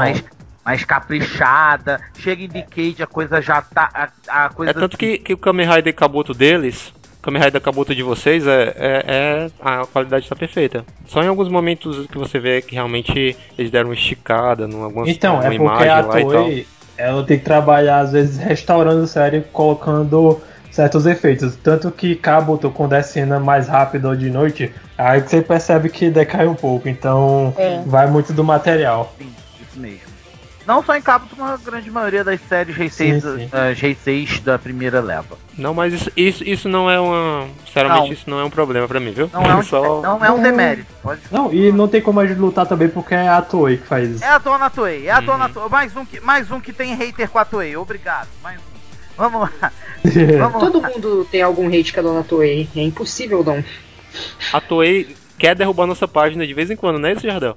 mais caprichada. Chega em Decade, a coisa já tá... A coisa... É tanto que o Kamen Rider Cabuto deles... Kamen Rider Cabuto de vocês, a qualidade está perfeita. Só em alguns momentos que você vê que realmente eles deram uma esticada em algumas então, é porque a Toei, ela tem que trabalhar, às vezes, restaurando a série, colocando certos efeitos. Tanto que Cabuto, quando é cena mais rápida ou de noite, aí você percebe que decai um pouco. Então, vai muito do material. Sim, isso mesmo. Não só em Cabuto, mas a grande maioria das séries G6 da primeira leva. Não, mas isso não é uma... Sinceramente, isso não é um problema pra mim, viu? Não é um demérito. Pode... Não, e não tem como a gente lutar também, porque é a Toei que faz isso. É a Toei. Mais um que tem hater com a Toei. Obrigado. Mais um. Vamos lá. Todo mundo tem algum hate com a dona Toei. É impossível, não. A Toei quer derrubar nossa página de vez em quando, não é isso, Jardel?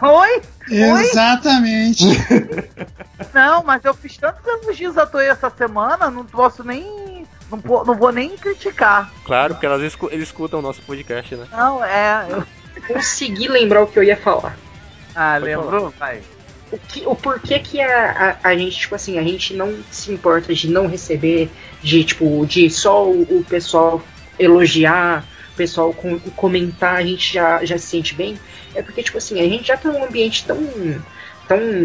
Oi? Exatamente. Não, mas eu fiz tantos elogios à Toei essa semana, não posso nem... Não vou nem criticar. Claro, porque elas escutam o nosso podcast, né? Não, consegui lembrar o que eu ia falar. Ah, pode lembrou? Vai. O porquê que a gente, tipo assim, a gente não se importa de não receber, de só o pessoal elogiar, o pessoal comentar, a gente já se sente bem. É porque, tipo assim, a gente já tá num ambiente tão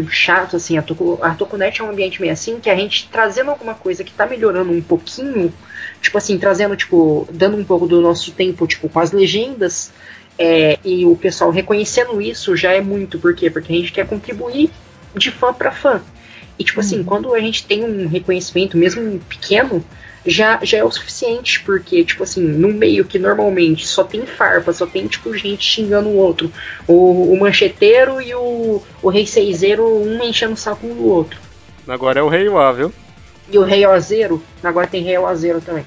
chato, assim, a Tokunet é um ambiente meio assim, que a gente trazendo alguma coisa que tá melhorando um pouquinho, tipo assim, trazendo, tipo, dando um pouco do nosso tempo, tipo, com as legendas, e o pessoal reconhecendo isso já é muito. Por quê? Porque a gente quer contribuir de fã pra fã. E, tipo assim, quando a gente tem um reconhecimento, mesmo pequeno, já é o suficiente, porque, tipo assim, num meio que normalmente só tem farpa, só tem, tipo, gente xingando o outro, o mancheteiro e o rei seizeiro, um enchendo o saco um do outro. Agora é o Reiwa, viu? E o Reiwa Zero, agora tem Reiwa Zero também.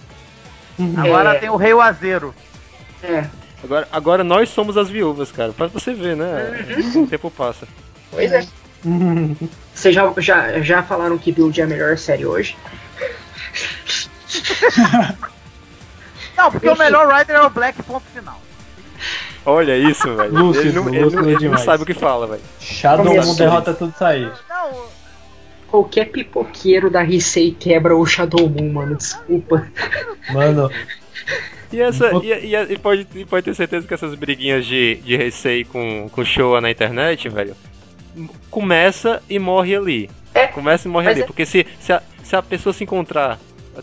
Agora tem o Reiwa Zero. Agora nós somos as viúvas, cara. Pra você ver, né? Uhum. O tempo passa. Pois é. Vocês já falaram que Build é a melhor série hoje? Não, porque o melhor Rider é o Black, ponto final. Olha isso, velho. Lúcio, ele não sabe o que fala, velho. Shadow derrota tudo isso aí. Não. Qualquer pipoqueiro da Risei quebra o Shadow Moon, mano, desculpa. Mano. E pode ter certeza que essas briguinhas de Risei com Showa na internet, velho, começa e morre ali. É, começa e morre ali. É. Porque se a pessoa se encontrar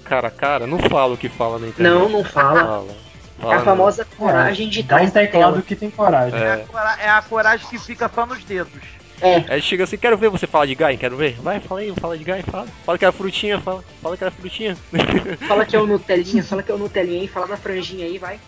cara a cara, não fala o que fala na internet. Não fala. Fala a famosa coragem de trás da tela. Que tem coragem. É a coragem que fica só nos dedos. É. Aí chega assim, quero ver você falar de Gain, quero ver. Vai, fala aí, fala de Gain, fala. Fala que era frutinha, fala que era frutinha. Fala que é o Nutelinha, fala que é o Nutelinha aí, fala da franjinha aí, vai.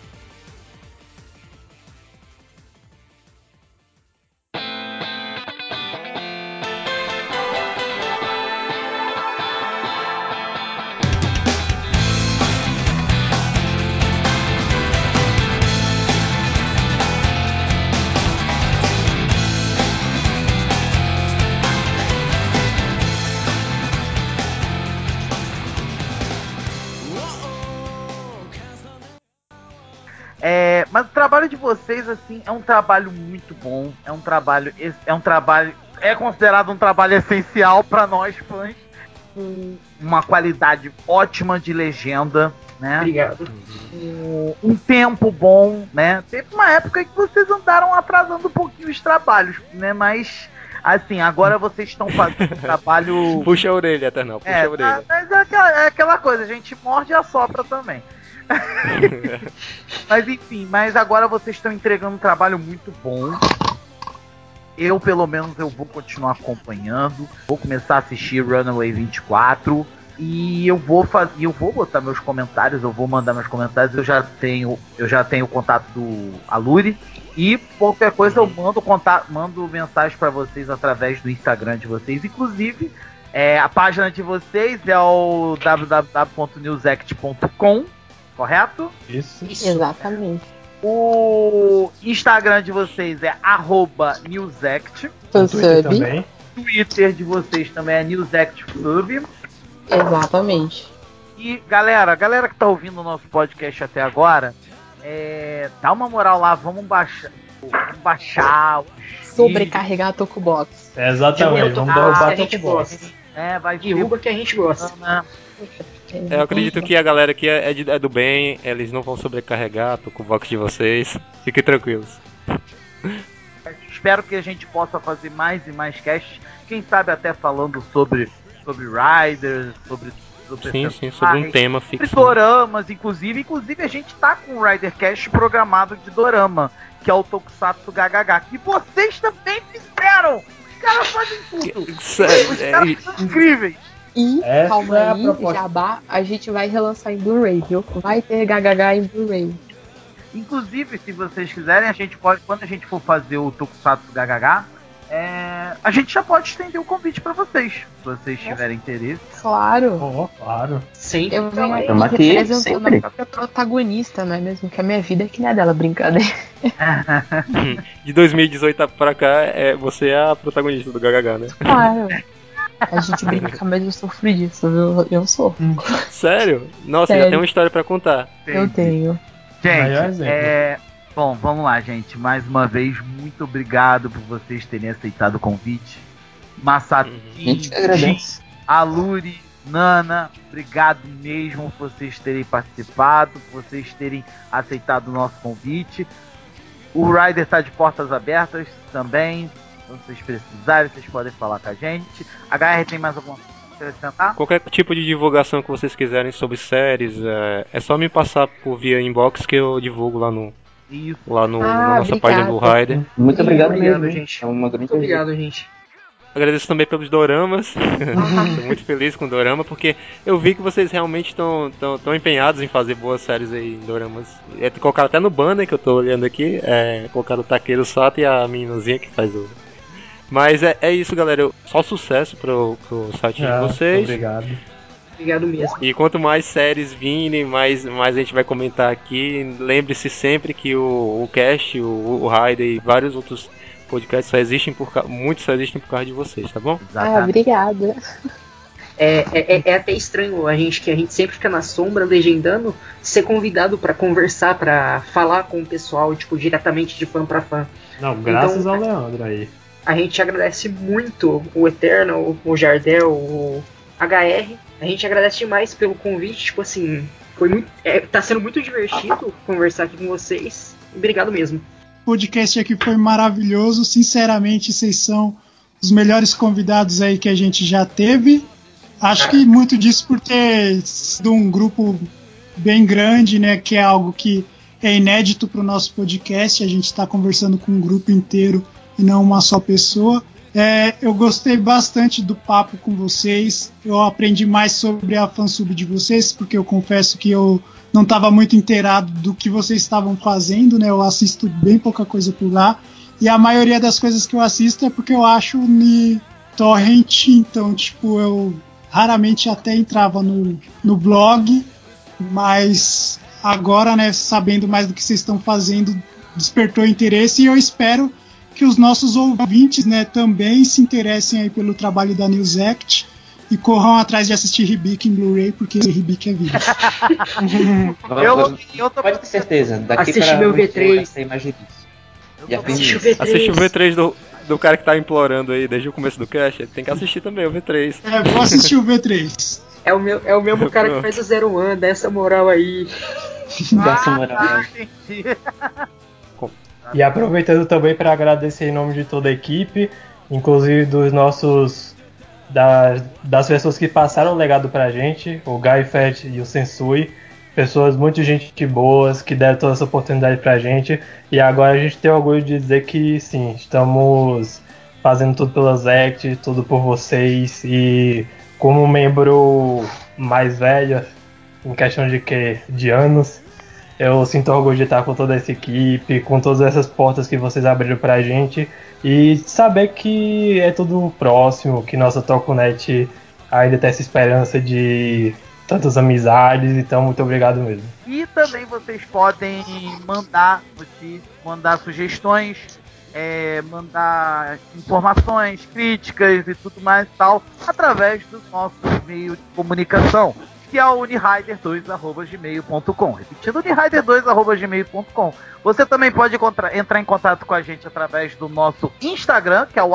Mas o trabalho de vocês, assim, é um trabalho muito bom, é considerado um trabalho essencial para nós fãs, com uma qualidade ótima de legenda, né? Obrigado. Um tempo bom, né? Teve uma época que vocês andaram atrasando um pouquinho os trabalhos, né? Mas, assim, agora vocês estão fazendo um trabalho... Puxa a orelha, Eternal, puxa a orelha. Mas é aquela coisa, a gente morde e assopra também. Mas enfim, mas agora vocês estão entregando um trabalho muito bom. Eu, pelo menos, eu vou continuar acompanhando. Vou começar a assistir Runaway 24 e eu vou botar meus comentários, eu vou mandar meus comentários. Eu já tenho o contato do Aluri e qualquer coisa eu mando contato, mando mensagem para vocês através do Instagram de vocês, inclusive. A página de vocês é o www.newsect.com. Correto? Isso. Exatamente. O Instagram de vocês é @newsect. Também. Twitter de vocês também é newsectfub. Exatamente. E galera que tá ouvindo o nosso podcast até agora, dá uma moral lá, vamos baixar. Sobrecarregar a Tokubox. Exatamente, vamos derrubar a Tokubox. Vai vir Uber que a gente gosta. Eu acredito que a galera aqui é do bem, eles não vão sobrecarregar, tô com o box de vocês, fiquem tranquilos. Espero que a gente possa fazer mais e mais casts, quem sabe até falando sobre Riders, sobre sim, sobre um tema fixo. Sobre doramas, inclusive a gente tá com o Rider Cast programado de dorama, que é o Tokusatsu GHH, que vocês também fizeram! Os caras fazem tudo! Os caras são incríveis! E, calma aí, Jabá, a gente vai relançar em Blu-ray, viu? Vai ter GHH em Blu-ray. Inclusive, se vocês quiserem, a gente pode, quando a gente for fazer o Tokusatsu GHH, a gente já pode estender o convite pra vocês, se vocês tiverem interesse. Claro. Claro. Sim. Eu venho aqui representando a protagonista, não é mesmo? Que a minha vida é que nem a dela, brincadeira. De 2018 pra cá, você é a protagonista do GHH, né? Claro. A gente brinca, mas eu sofri disso, viu? Eu sofro. Sério? Nossa, sério. Já tem uma história pra contar. Eu tenho. Gente, bom, vamos lá, gente. Mais uma vez, muito obrigado por vocês terem aceitado o convite. Masato, Aluri, Nana, obrigado mesmo por vocês terem participado, por vocês terem aceitado o nosso convite. O Rider tá de portas abertas também. Se vocês precisarem, vocês podem falar com a gente. A HR tem mais alguma coisa a acrescentar? Qualquer tipo de divulgação que vocês quiserem sobre séries, é só me passar por via inbox que eu divulgo lá no... Isso. Lá no, na nossa página do Rider. Muito obrigado, gente. É uma grande gente. Agradeço também pelos doramas. Estou muito feliz com o dorama, porque eu vi que vocês realmente estão empenhados em fazer boas séries aí em doramas. Colocaram até no banner que eu tô olhando aqui, colocaram o Takeru Sato e a meninazinha que faz o... Mas é isso, galera. Só sucesso pro site de vocês. Obrigado. Obrigado mesmo. E quanto mais séries virem, mais a gente vai comentar aqui. Lembre-se sempre que o cast, o Raider e vários outros podcasts só existem por causa de vocês, tá bom? Exatamente. Ah, obrigada. É até estranho a gente sempre fica na sombra legendando, ser convidado pra conversar, pra falar com o pessoal, tipo, diretamente de fã pra fã. Não, graças ao Leandro aí. A gente agradece muito o Eterno, o Jardel, o HR. A gente agradece demais pelo convite, tipo assim, tá sendo muito divertido conversar aqui com vocês. Obrigado mesmo. O podcast aqui foi maravilhoso, sinceramente, vocês são os melhores convidados aí que a gente já teve. Acho que muito disso por ter sido um grupo bem grande, né? Que é algo que é inédito para o nosso podcast. A gente está conversando com um grupo inteiro e não uma só pessoa. Eu gostei bastante do papo com vocês. Eu aprendi mais sobre a fansub de vocês, porque eu confesso que eu não estava muito inteirado do que vocês estavam fazendo, né? Eu assisto bem pouca coisa por lá. E a maioria das coisas que eu assisto é porque eu acho no torrent. Então, tipo, eu raramente até entrava no blog, mas agora, né, sabendo mais do que vocês estão fazendo, despertou interesse, e eu espero que os nossos ouvintes, né, também se interessem aí pelo trabalho da NewSect e corram atrás de assistir Hibiki em Blu-ray, porque Hibiki é vídeo. Pode ter certeza, daqui para meu V3. Assiste o V3 do cara que tá implorando aí desde o começo do cast, tem que assistir também o V3. Vou assistir o V3. É o mesmo cara que fez o Zero One, dá essa moral aí. E aproveitando também para agradecer em nome de toda a equipe, inclusive dos nossos. Das pessoas que passaram o legado pra gente, o Guy Fett e o Sensui. Pessoas muito gente boas que deram toda essa oportunidade pra gente, e agora a gente tem orgulho de dizer que sim, estamos fazendo tudo pela Zect, tudo por vocês, e como membro mais velho, em questão de anos, eu sinto orgulho de estar com toda essa equipe, com todas essas portas que vocês abriram pra gente, e saber que é tudo próximo, que nossa Tokunet ainda tem essa esperança de tantas amizades, então muito obrigado mesmo. E também vocês podem mandar notícias, mandar sugestões, mandar informações, críticas e tudo mais e tal, através do nosso meio de comunicação, que é o unihider2@gmail.com. Repetindo, unihider2@gmail.com. Você também pode entrar em contato com a gente através do nosso Instagram, que é o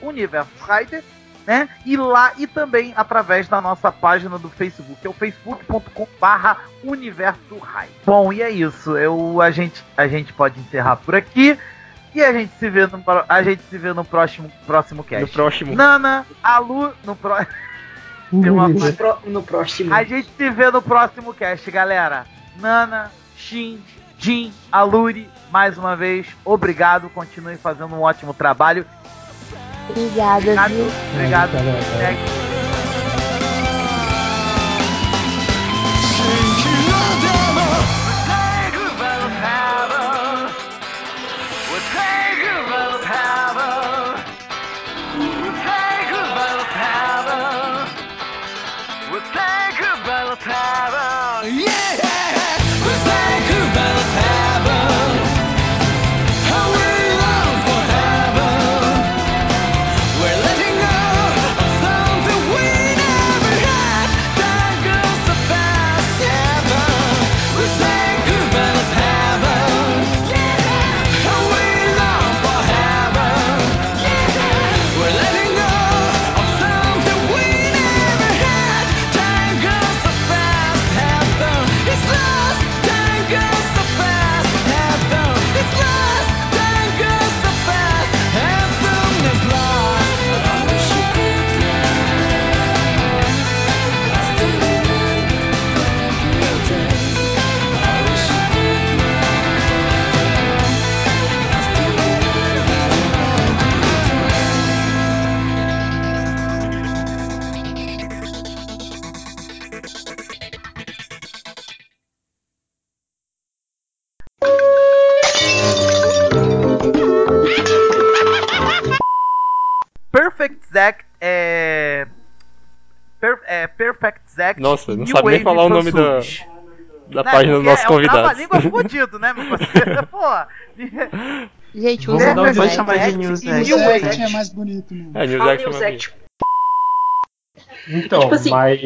@universohyde, né? E também através da nossa página do Facebook, que é o facebook.com/universohyde. Bom, e é isso. A gente pode encerrar por aqui, e a gente se vê no próximo cast. No próximo. Nana, Alu, no próximo. No próximo. A gente se vê no próximo cast, galera. Nana, Shin, Jin, Aluri, mais uma vez, obrigado. Continuem fazendo um ótimo trabalho. Obrigada, viu? Obrigado. Something NewSect. Nossa, não sabe nem falar o nome da página do nosso convidado. É um trava-língua fudido, né, meu parceiro? Pô. Gente, usa não vai chamar de NewSect. NewSect é mais bonito, né? É, NewSect. Então, tipo assim, mas...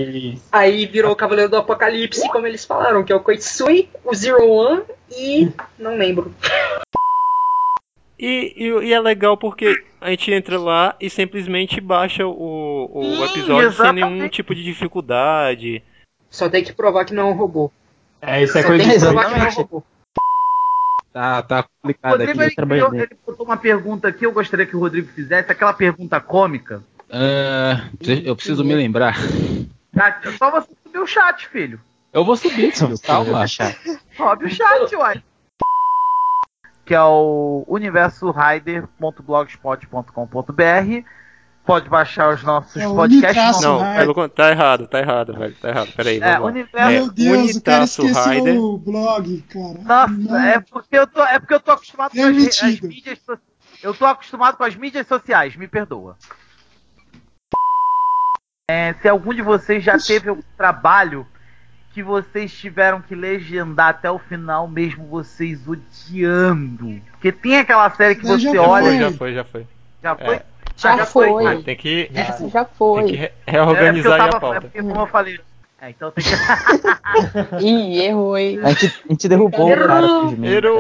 Aí virou o Cavaleiro do Apocalipse, como eles falaram, que é o Koitsui, o Zero One e... não lembro. E é legal porque a gente entra lá e simplesmente baixa o episódio exatamente. Sem nenhum tipo de dificuldade. Só tem que provar que não é um robô. É, isso é só coisa tem que provar que não é um robô. Tá complicado Rodrigo, aqui. Ele botou uma pergunta aqui, eu gostaria que o Rodrigo fizesse, aquela pergunta cômica. Eu preciso me lembrar. Só você subir o chat, filho. Eu vou subir, filho. Calma. Sobe o chat, uai. Que é o universo.hyder.blogspot.com.br. Pode baixar os nossos podcasts. Não, tá errado, velho. Tá errado, peraí. Meu Deus, o cara esqueceu o blog, cara. Nossa, não. é porque eu tô acostumado com as mídias sociais. Eu tô acostumado com as mídias sociais, me perdoa. Se algum de vocês já teve algum trabalho que vocês tiveram que legendar até o final, mesmo vocês odiando. Porque tem aquela série que você olha... Já foi. Ah, tem que... Essa já foi. Tem que reorganizar a pauta. É porque como eu falei... então tem que... Ih, errou, hein? A gente derrubou o cara.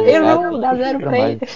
Errou. Dá zero pra ele.